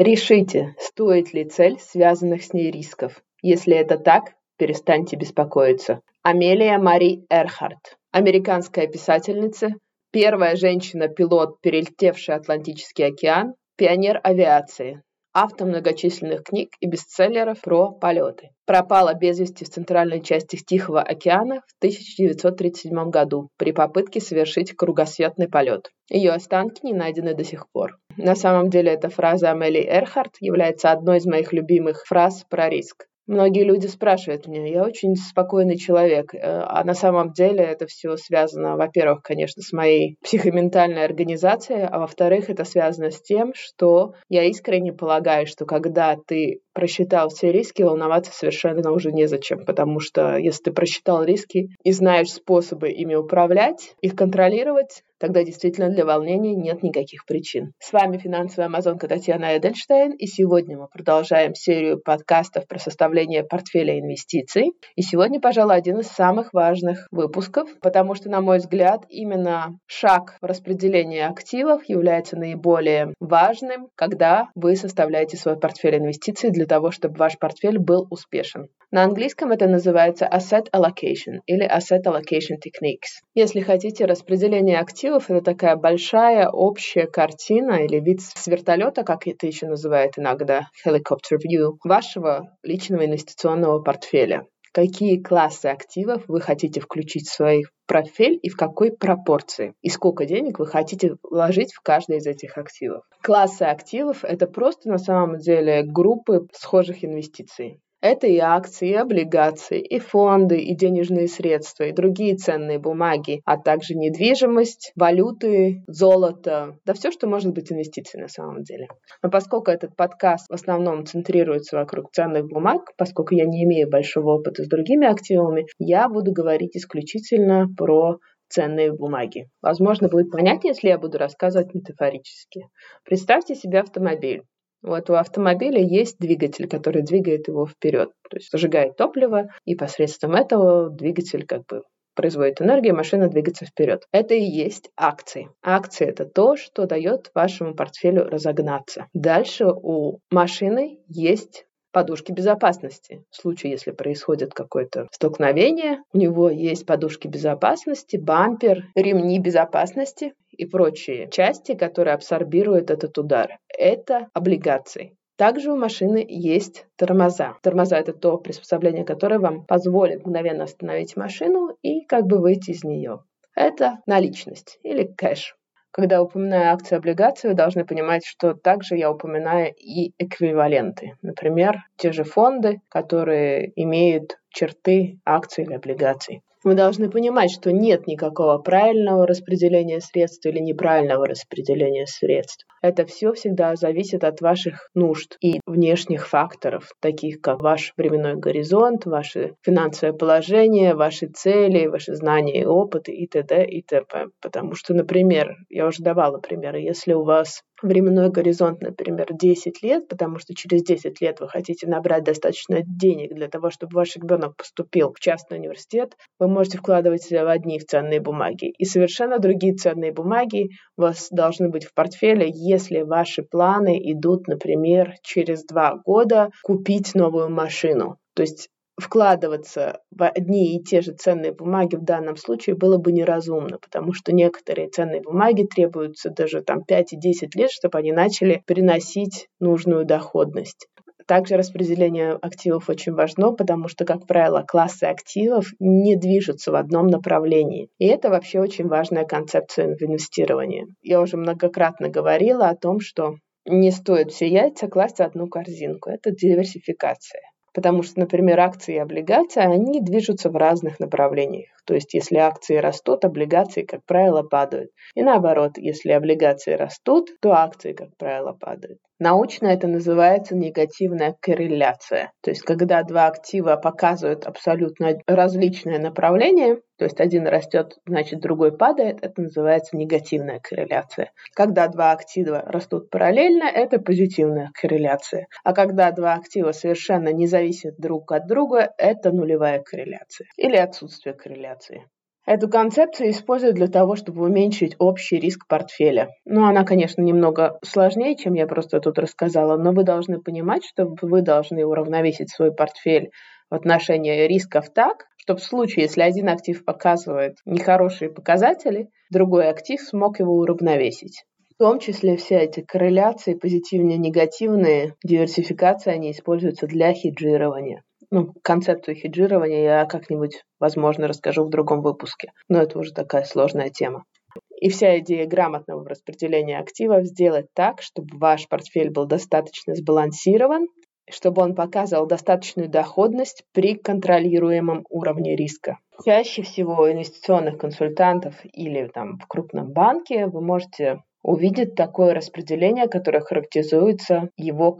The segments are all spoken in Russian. Решите, стоит ли цель связанных с ней рисков. Если это так, перестаньте беспокоиться. Амелия Мэри Эрхарт, американская писательница, первая женщина-пилот, перелетевшая Атлантический океан, пионер авиации, автор многочисленных книг и бестселлеров про полеты. Пропала без вести в центральной части Тихого океана в 1937 году при попытке совершить кругосветный полет. Ее останки не найдены до сих пор. На самом деле эта фраза Амелии Эрхарт является одной из моих любимых фраз про риск. Многие люди спрашивают меня, я очень спокойный человек, а на самом деле это все связано, во-первых, конечно, с моей психоментальной организацией, а во-вторых, это связано с тем, что я искренне полагаю, что когда ты просчитал все риски, волноваться совершенно уже незачем, потому что если ты просчитал риски и знаешь способы ими управлять, их контролировать, тогда действительно для волнения нет никаких причин. С вами финансовая амазонка Татьяна Эдельштейн, и сегодня мы продолжаем серию подкастов про составление портфеля инвестиций. И сегодня, пожалуй, один из самых важных выпусков, потому что, на мой взгляд, именно шаг в распределении активов является наиболее важным, когда вы составляете свой портфель инвестиций для того, чтобы ваш портфель был успешен. На английском это называется asset allocation или asset allocation techniques. Если хотите, распределение активов это такая большая общая картина или вид с вертолета, как это еще называют иногда, helicopter view, вашего личного инвестиционного портфеля. Какие классы активов вы хотите включить в свой портфель и в какой пропорции, и сколько денег вы хотите вложить в каждый из этих активов. Классы активов — это просто на самом деле группы схожих инвестиций. Это и акции, и облигации, и фонды, и денежные средства, и другие ценные бумаги, а также недвижимость, валюты, золото, да все, что может быть инвестицией на самом деле. Но поскольку этот подкаст в основном центрируется вокруг ценных бумаг, поскольку я не имею большого опыта с другими активами, я буду говорить исключительно про ценные бумаги. Возможно, будет понятнее, если я буду рассказывать метафорически. Представьте себе автомобиль. Вот у автомобиля есть двигатель, который двигает его вперед, то есть сжигает топливо, и посредством этого двигатель как бы производит энергию, машина двигается вперед. Это и есть акции. Акции — это то, что дает вашему портфелю разогнаться. Дальше у машины есть подушки безопасности. В случае, если происходит какое-то столкновение, у него есть подушки безопасности, бампер, ремни безопасности и прочие части, которые абсорбируют этот удар. Это облигации. Также у машины есть тормоза. Тормоза — это то приспособление, которое вам позволит мгновенно остановить машину и как бы выйти из нее. Это наличность или кэш. Когда упоминаю акции и облигации, вы должны понимать, что также я упоминаю и эквиваленты. Например, те же фонды, которые имеют черты акций или облигаций. Вы должны понимать, что нет никакого правильного распределения средств или неправильного распределения средств. Это все всегда зависит от ваших нужд и внешних факторов, таких как ваш временной горизонт, ваше финансовое положение, ваши цели, ваши знания и опыт и т.д. и т.п. Потому что, например, я уже давала примеры, если у вас временной горизонт, например, 10 лет, потому что через 10 лет вы хотите набрать достаточно денег для того, чтобы ваш ребенок поступил в частный университет, вы можете вкладывать в одни ценные бумаги. И совершенно другие ценные бумаги у вас должны быть в портфеле, если ваши планы идут, например, через 2 года купить новую машину. То есть вкладываться в одни и те же ценные бумаги в данном случае было бы неразумно, потому что некоторые ценные бумаги требуются даже 5 и 10 лет, чтобы они начали приносить нужную доходность. Также распределение активов очень важно, потому что, как правило, классы активов не движутся в одном направлении. И это вообще очень важная концепция в инвестировании. Я уже многократно говорила о том, что не стоит все яйца класть в одну корзинку. Это диверсификация. Потому что, например, акции и облигации, они движутся в разных направлениях. То есть, если акции растут, облигации, как правило, падают. И наоборот, если облигации растут, то акции, как правило, падают. Научно это называется негативная корреляция. То есть, когда 2 актива показывают абсолютно различное направление, то есть один растет, значит другой падает, это называется негативная корреляция. Когда 2 актива растут параллельно, это позитивная корреляция. А когда 2 актива совершенно не зависят друг от друга, это нулевая корреляция или отсутствие корреляции. Эту концепцию используют для того, чтобы уменьшить общий риск портфеля. Ну, она, конечно, немного сложнее, чем я просто тут рассказала, но вы должны понимать, что вы должны уравновесить свой портфель в отношении рисков так, чтобы в случае, если один актив показывает нехорошие показатели, другой актив смог его уравновесить. В том числе все эти корреляции, позитивные, негативные, диверсификация, они используются для хеджирования. Ну, концепцию хеджирования я как-нибудь, возможно, расскажу в другом выпуске, но это уже такая сложная тема. И вся идея грамотного распределения активов сделать так, чтобы ваш портфель был достаточно сбалансирован, чтобы он показывал достаточную доходность при контролируемом уровне риска. Чаще всего у инвестиционных консультантов или в крупном банке вы можете увидит такое распределение, которое характеризуется его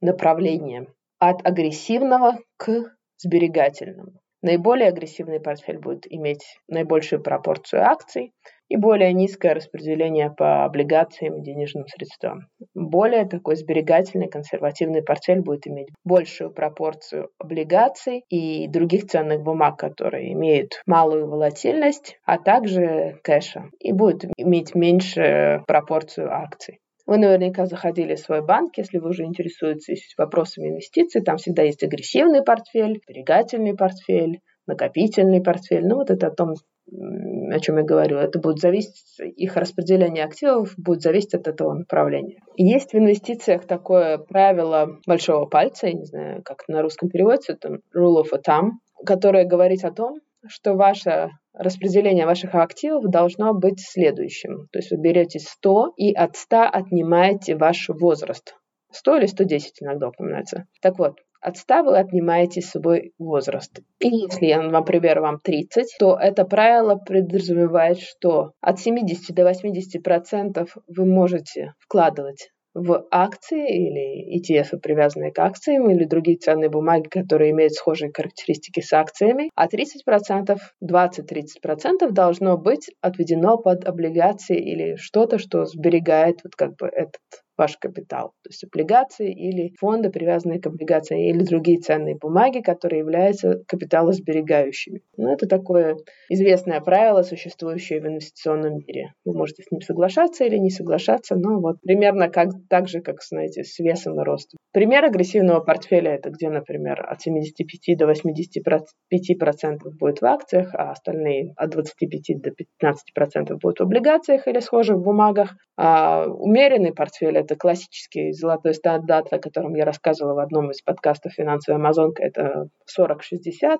направлением от агрессивного к сберегательному. Наиболее агрессивный портфель будет иметь наибольшую пропорцию акций и более низкое распределение по облигациям и денежным средствам. Более такой сберегательный, консервативный портфель будет иметь большую пропорцию облигаций и других ценных бумаг, которые имеют малую волатильность, а также кэша, и будет иметь меньшую пропорцию акций. Вы наверняка заходили в свой банк, если вы уже интересуетесь вопросами инвестиций. Там всегда есть агрессивный портфель, сберегательный портфель, накопительный портфель. Ну, вот это о том, о чем я говорю. Это будет зависеть, их распределение активов будет зависеть от этого направления. Есть в инвестициях такое правило большого пальца, я не знаю, как на русском переводится, там rule of a thumb, которое говорит о том, что ваше распределение ваших активов должно быть следующим. То есть вы берете 100 и от 100 отнимаете ваш возраст. 100 или 110 иногда упоминается. Так вот, от 100 вы отнимаете свой возраст. И если, например, вам 30, то это правило подразумевает, что от 70 до 80% вы можете вкладывать в акции или ETF, привязанные к акциям, или другие ценные бумаги, которые имеют схожие характеристики с акциями, а 30%, 20-30% должно быть отведено под облигации или что-то, что сберегает этот ваш капитал. То есть облигации или фонды, привязанные к облигациям, или другие ценные бумаги, которые являются капиталосберегающими. Это такое известное правило, существующее в инвестиционном мире. Вы можете с ним соглашаться или не соглашаться, но примерно так же, как, с весом и ростом. Пример агрессивного портфеля – это где, например, от 75 до 85% будет в акциях, а остальные от 25 до 15% будут в облигациях или схожих бумагах. А умеренный портфель – это классический золотой стандарт, о котором я рассказывала в одном из подкастов «Финансовая Амазонка». Это 40-60,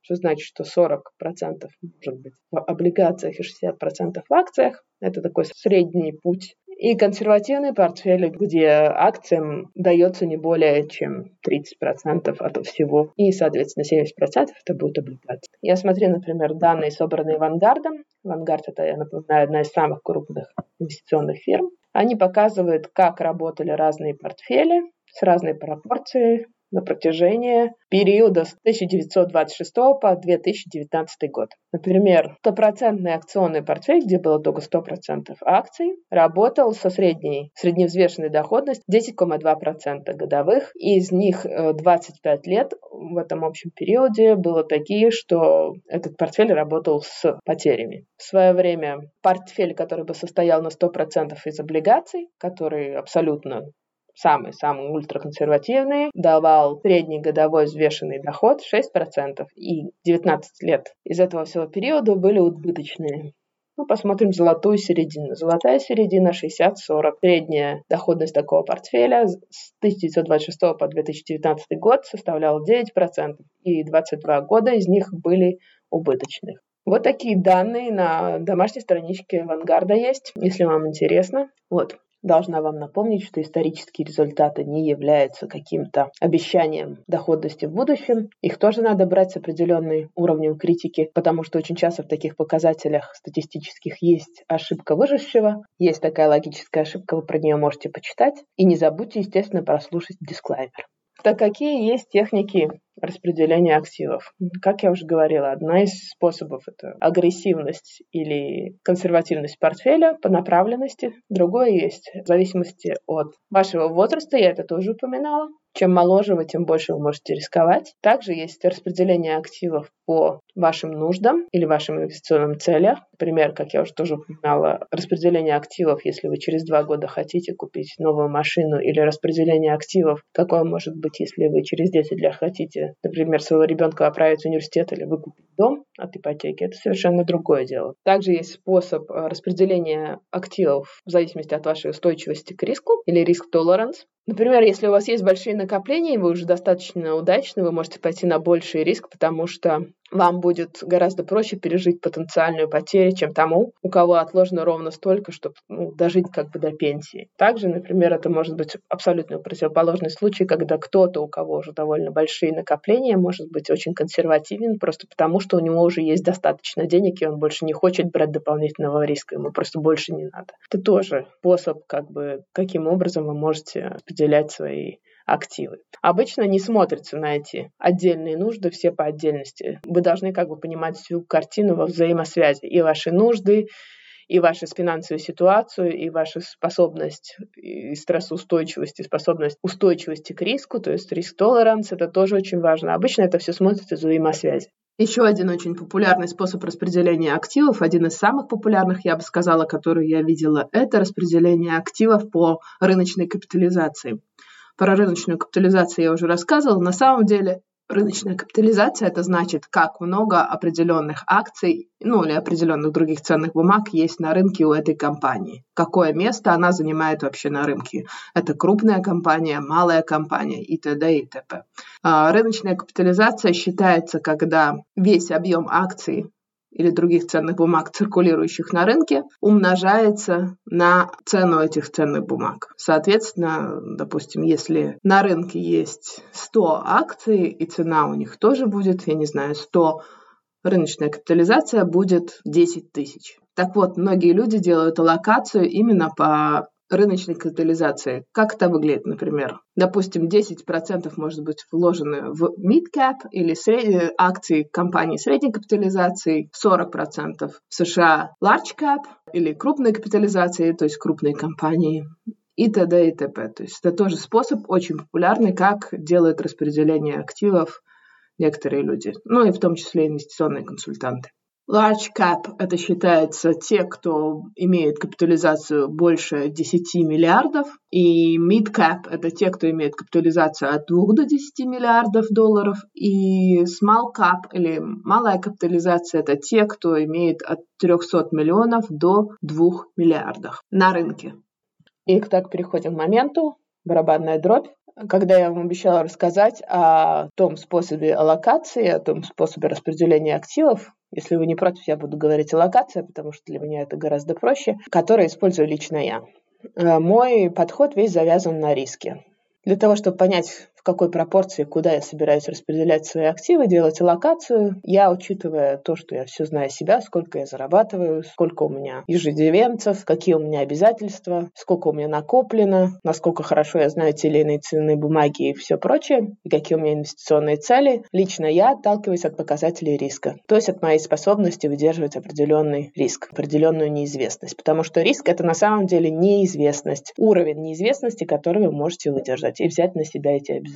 что значит, что 40% может быть в облигациях и 60% в акциях. Это такой средний путь. И консервативный портфель, где акциям дается не более чем 30% от всего. И, соответственно, 70% это будут облигации. Я смотрю, например, данные, собранные Vanguard'ом. Vanguard — это, я напоминаю, одна из самых крупных инвестиционных фирм. Они показывают, как работали разные портфели с разной пропорцией на протяжении периода с 1926 по 2019 год. Например, 100% акционный портфель, где было только 100% акций, работал со средневзвешенной доходностью 10,2% годовых, и из них 25 лет в этом общем периоде было такие, что этот портфель работал с потерями. В свое время портфель, который бы состоял на 100% из облигаций, который абсолютно самый-самый ультраконсервативный, давал средний годовой взвешенный доход 6%, и 19 лет из этого всего периода были убыточные. Посмотрим золотую середину. Золотая середина 60-40. Средняя доходность такого портфеля с 1926 по 2019 год составляла 9%, и 22 года из них были убыточных. Вот такие данные на домашней страничке Vanguard'а есть, если вам интересно. Должна вам напомнить, что исторические результаты не являются каким-то обещанием доходности в будущем. Их тоже надо брать с определенным уровнем критики, потому что очень часто в таких показателях статистических есть ошибка выжившего, есть такая логическая ошибка, вы про нее можете почитать. И не забудьте, естественно, прослушать дисклаймер. Так какие есть техники распределения активов? Как я уже говорила, одна из способов – это агрессивность или консервативность портфеля по направленности. Другое есть в зависимости от вашего возраста, я это тоже упоминала. Чем моложе вы, тем больше вы можете рисковать. Также есть распределение активов по вашим нуждам или вашим инвестиционным целям. Например, как я уже тоже упоминала, распределение активов, если вы через 2 года хотите купить новую машину, или распределение активов, какое может быть, если вы через 10 лет хотите, например, своего ребенка отправить в университет или выкупить дом от ипотеки, это совершенно другое дело. Также есть способ распределения активов в зависимости от вашей устойчивости к риску или риск-толеранс. Например, если у вас есть большие накопления, и вы уже достаточно удачны, вы можете пойти на больший риск, потому что вам будет гораздо проще пережить потенциальную потерю, чем тому, у кого отложено ровно столько, чтобы дожить как бы до пенсии. Также, например, это может быть абсолютно противоположный случай, когда кто-то, у кого уже довольно большие накопления, может быть очень консервативен просто потому, что у него уже есть достаточно денег, и он больше не хочет брать дополнительного риска, ему просто больше не надо. Это тоже способ, как бы, каким образом вы можете определять свои активы. Обычно не смотрятся на эти отдельные нужды, все по отдельности. Вы должны как бы понимать всю картину во взаимосвязи. И ваши нужды, и вашу финансовую ситуацию, и вашу способность и стрессоустойчивость, и способность устойчивости к риску, то есть риск-толеранс, это тоже очень важно. Обычно это все смотрится из взаимосвязи. Еще один очень популярный способ распределения активов, один из самых популярных, я бы сказала, который я видела, это распределение активов по рыночной капитализации. Про рыночную капитализацию я уже рассказывала. На самом деле рыночная капитализация – это значит, как много определенных акций, или определенных других ценных бумаг есть на рынке у этой компании. Какое место она занимает вообще на рынке. Это крупная компания, малая компания и т.д. и т.п. Рыночная капитализация считается, когда весь объем акций или других ценных бумаг, циркулирующих на рынке, умножается на цену этих ценных бумаг. Соответственно, допустим, если на рынке есть 100 акций, и цена у них тоже будет, 100, рыночная капитализация будет 10 тысяч. Так вот, многие люди делают аллокацию именно по рыночной капитализации. Как это выглядит, например? Допустим, 10% может быть вложены в mid-cap или акции компании средней капитализации, 40% в США large-cap или крупной капитализации, то есть крупные компании и т.д. и т.п. То есть это тоже способ очень популярный, как делают распределение активов некоторые люди, и в том числе инвестиционные консультанты. Large cap – это считается те, кто имеет капитализацию больше 10 миллиардов, и mid cap – это те, кто имеет капитализацию от 2 до 10 миллиардов долларов, и small cap или малая капитализация – это те, кто имеет от 300 миллионов до 2 миллиардов на рынке. Итак, переходим к моменту, барабанная дробь. Когда я вам обещала рассказать о том способе аллокации, о том способе распределения активов, если вы не против, я буду говорить аллокация, потому что для меня это гораздо проще, которую использую лично я. Мой подход весь завязан на риске. Для того, чтобы понять, в какой пропорции, куда я собираюсь распределять свои активы, делать аллокацию, я, учитывая то, что я все знаю себя, сколько я зарабатываю, сколько у меня ежедневенцев, какие у меня обязательства, сколько у меня накоплено, насколько хорошо я знаю те или иные ценные бумаги и все прочее, и какие у меня инвестиционные цели, лично я отталкиваюсь от показателей риска, то есть от моей способности выдерживать определенный риск, определенную неизвестность, потому что риск – это на самом деле неизвестность, уровень неизвестности, который вы можете выдержать и взять на себя эти обязательства.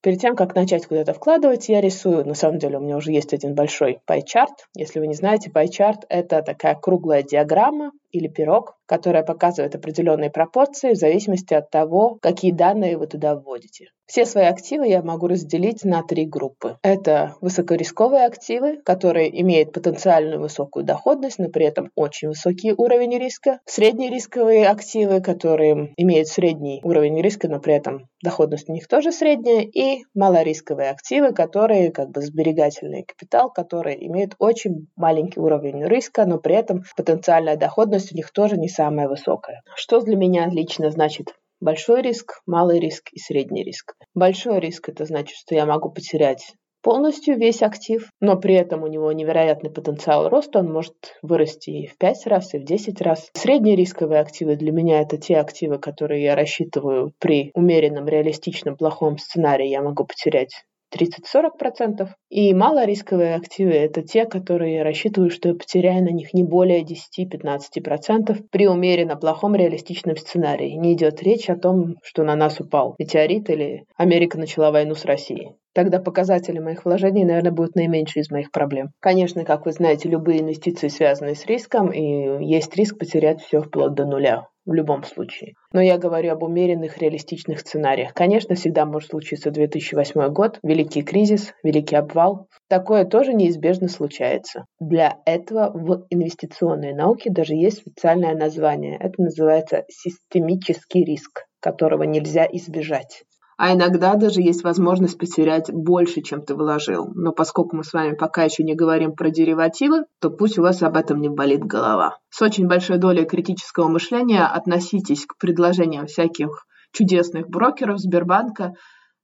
Перед тем, как начать куда-то вкладывать, я рисую. На самом деле у меня уже есть один большой пай-чарт. Если вы не знаете, пай-чарт – это такая круглая диаграмма или пирог, которая показывает определенные пропорции в зависимости от того, какие данные вы туда вводите. Все свои активы я могу разделить на 3 группы. Это высокорисковые активы, которые имеют потенциальную высокую доходность, но при этом очень высокий уровень риска. Среднерисковые активы, которые имеют средний уровень риска, но при этом доходность у них тоже средняя. И малорисковые активы, которые как бы сберегательный капитал, которые имеют очень маленький уровень риска, но при этом потенциальная доходность у них тоже не самая высокая. Что для меня лично значит большой риск, малый риск и средний риск? Большой риск – это значит, что я могу потерять полностью весь актив, но при этом у него невероятный потенциал роста, он может вырасти и в 5 раз, и в 10 раз. Среднерисковые активы для меня – это те активы, которые я рассчитываю при умеренном, реалистичном, плохом сценарии я могу потерять 30-40%. И малорисковые активы – это те, которые рассчитываю, что я потеряю на них не более 10-15% при умеренно плохом реалистичном сценарии. Не идет речь о том, что на нас упал метеорит или Америка начала войну с Россией. Тогда показатели моих вложений, наверное, будут наименьше из моих проблем. Конечно, как вы знаете, любые инвестиции связаны с риском, и есть риск потерять все вплоть до нуля в любом случае. Но я говорю об умеренных реалистичных сценариях. Конечно, всегда может случиться 2008 год, великий кризис, великий обвал. Такое тоже неизбежно случается. Для этого в инвестиционной науке даже есть специальное название. Это называется системический риск, которого нельзя избежать. А иногда даже есть возможность потерять больше, чем ты вложил. Но поскольку мы с вами пока еще не говорим про деривативы, то пусть у вас об этом не болит голова. С очень большой долей критического мышления относитесь к предложениям всяких чудесных брокеров Сбербанка.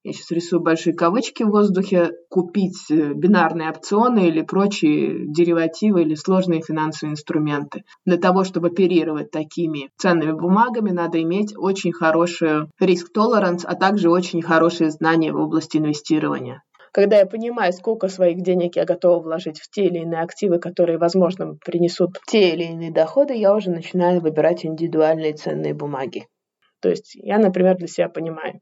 Я сейчас рисую большие кавычки в воздухе. Купить бинарные опционы или прочие деривативы или сложные финансовые инструменты. Для того, чтобы оперировать такими ценными бумагами, надо иметь очень хороший риск-толеранс, а также очень хорошие знания в области инвестирования. Когда я понимаю, сколько своих денег я готова вложить в те или иные активы, которые, возможно, принесут те или иные доходы, я уже начинаю выбирать индивидуальные ценные бумаги. То есть я, например, для себя понимаю,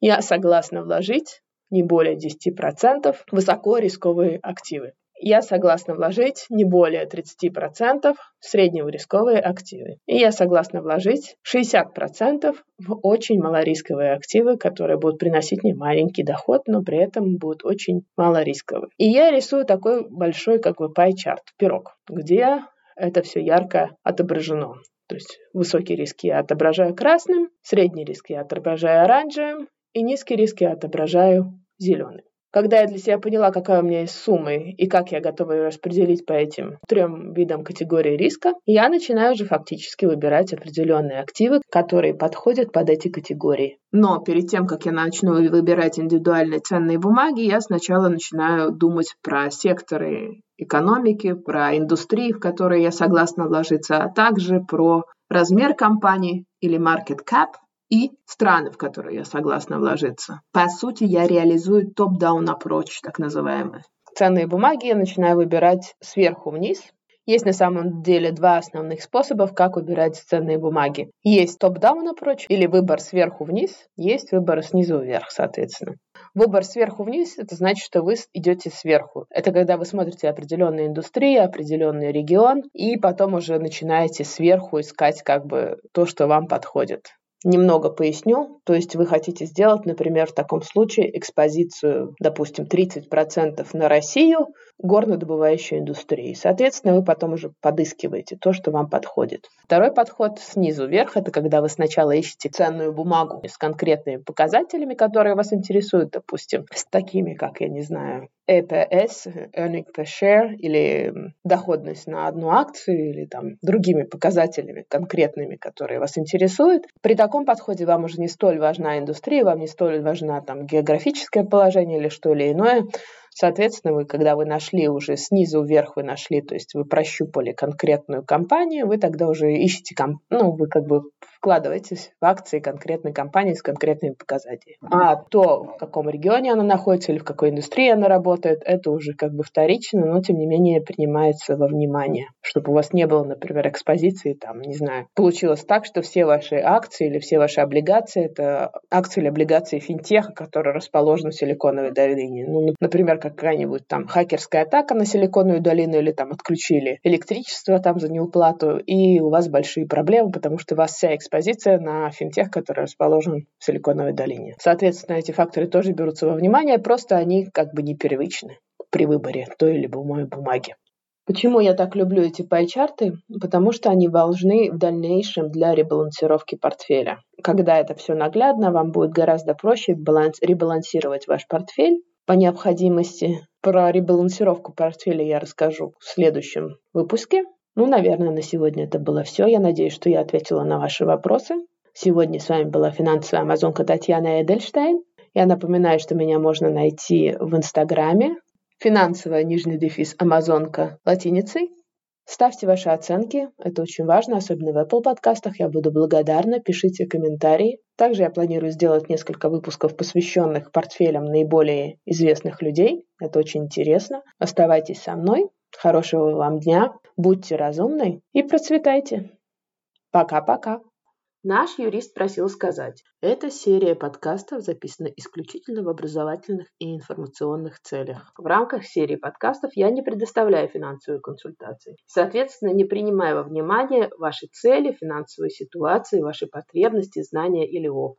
я согласна вложить не более 10% в высокорисковые активы. Я согласна вложить не более 30% в среднерисковые активы. И я согласна вложить 60% в очень малорисковые активы, которые будут приносить мне маленький доход, но при этом будут очень малорисковые. И я рисую такой большой, как бы, пай-чарт, пирог, где это все ярко отображено. То есть высокий риск я отображаю красным, средний риск я отображаю оранжевым, и низкий риск я отображаю зеленый. Когда я для себя поняла, какая у меня есть сумма и как я готова ее распределить по этим трем видам категории риска, я начинаю уже фактически выбирать определенные активы, которые подходят под эти категории. Но перед тем, как я начну выбирать индивидуальные ценные бумаги, я сначала начинаю думать про секторы экономики, про индустрии, в которые я согласна вложиться, а также про размер компании или market cap, и страны, в которые я согласна вложиться. По сути, я реализую топ-даун approach, так называемый. Ценные бумаги я начинаю выбирать сверху вниз. Есть на самом деле два основных способа, как выбирать ценные бумаги. Есть топ-даун approach, или выбор сверху вниз, есть выбор снизу вверх, соответственно. Выбор сверху вниз – это значит, что вы идете сверху. Это когда вы смотрите определенные индустрии, определенный регион, и потом уже начинаете сверху искать как бы то, что вам подходит. Немного поясню, то есть вы хотите сделать, например, в таком случае экспозицию, допустим, 30% на Россию, горнодобывающую индустрию. Соответственно, вы потом уже подыскиваете то, что вам подходит. Второй подход снизу вверх – это когда вы сначала ищете ценную бумагу с конкретными показателями, которые вас интересуют, допустим, с такими, как, я не знаю, EPS, earning per share, или доходность на одну акцию, или там другими показателями конкретными, которые вас интересуют. При таком подходе вам уже не столь важна индустрия, вам не столь важно там географическое положение или что или иное. Соответственно, вы, когда вы нашли уже снизу вверх, вы нашли, то есть вы прощупали конкретную компанию, вы тогда уже ищете, вы как бы вкладываетесь в акции конкретной компании с конкретными показателями. А то, в каком регионе она находится или в какой индустрии она работает, это уже как бы вторично, но тем не менее принимается во внимание, чтобы у вас не было, например, экспозиции, там, не знаю, получилось так, что все ваши акции или все ваши облигации, это акции или облигации финтеха, которые расположены в Силиконовой долине. Например, какая-нибудь там хакерская атака на Силиконовую долину или там отключили электричество там за неуплату, и у вас большие проблемы, потому что у вас вся экспозиция на финтех, который расположен в Силиконовой долине. Соответственно, эти факторы тоже берутся во внимание, просто они как бы не первичны при выборе той или иной бумаги. Почему я так люблю эти пай-чарты? Потому что они важны в дальнейшем для ребалансировки портфеля. Когда это все наглядно, вам будет гораздо проще ребалансировать ваш портфель по необходимости. Про ребалансировку портфеля я расскажу в следующем выпуске. Наверное, на сегодня это было все. Я надеюсь, что я ответила на ваши вопросы. Сегодня с вами была финансовая амазонка Татьяна Эдельштейн. Я напоминаю, что меня можно найти в Инстаграме. Финансовая _Амазонка латиницей. Ставьте ваши оценки, это очень важно, особенно в Apple подкастах, я буду благодарна, пишите комментарии. Также я планирую сделать несколько выпусков, посвященных портфелям наиболее известных людей, это очень интересно. Оставайтесь со мной, хорошего вам дня, будьте разумны и процветайте. Пока-пока. Наш юрист просил сказать, эта серия подкастов записана исключительно в образовательных и информационных целях. В рамках серии подкастов я не предоставляю финансовые консультации. Соответственно, не принимая во внимание ваши цели, финансовые ситуации, ваши потребности, знания или опыт.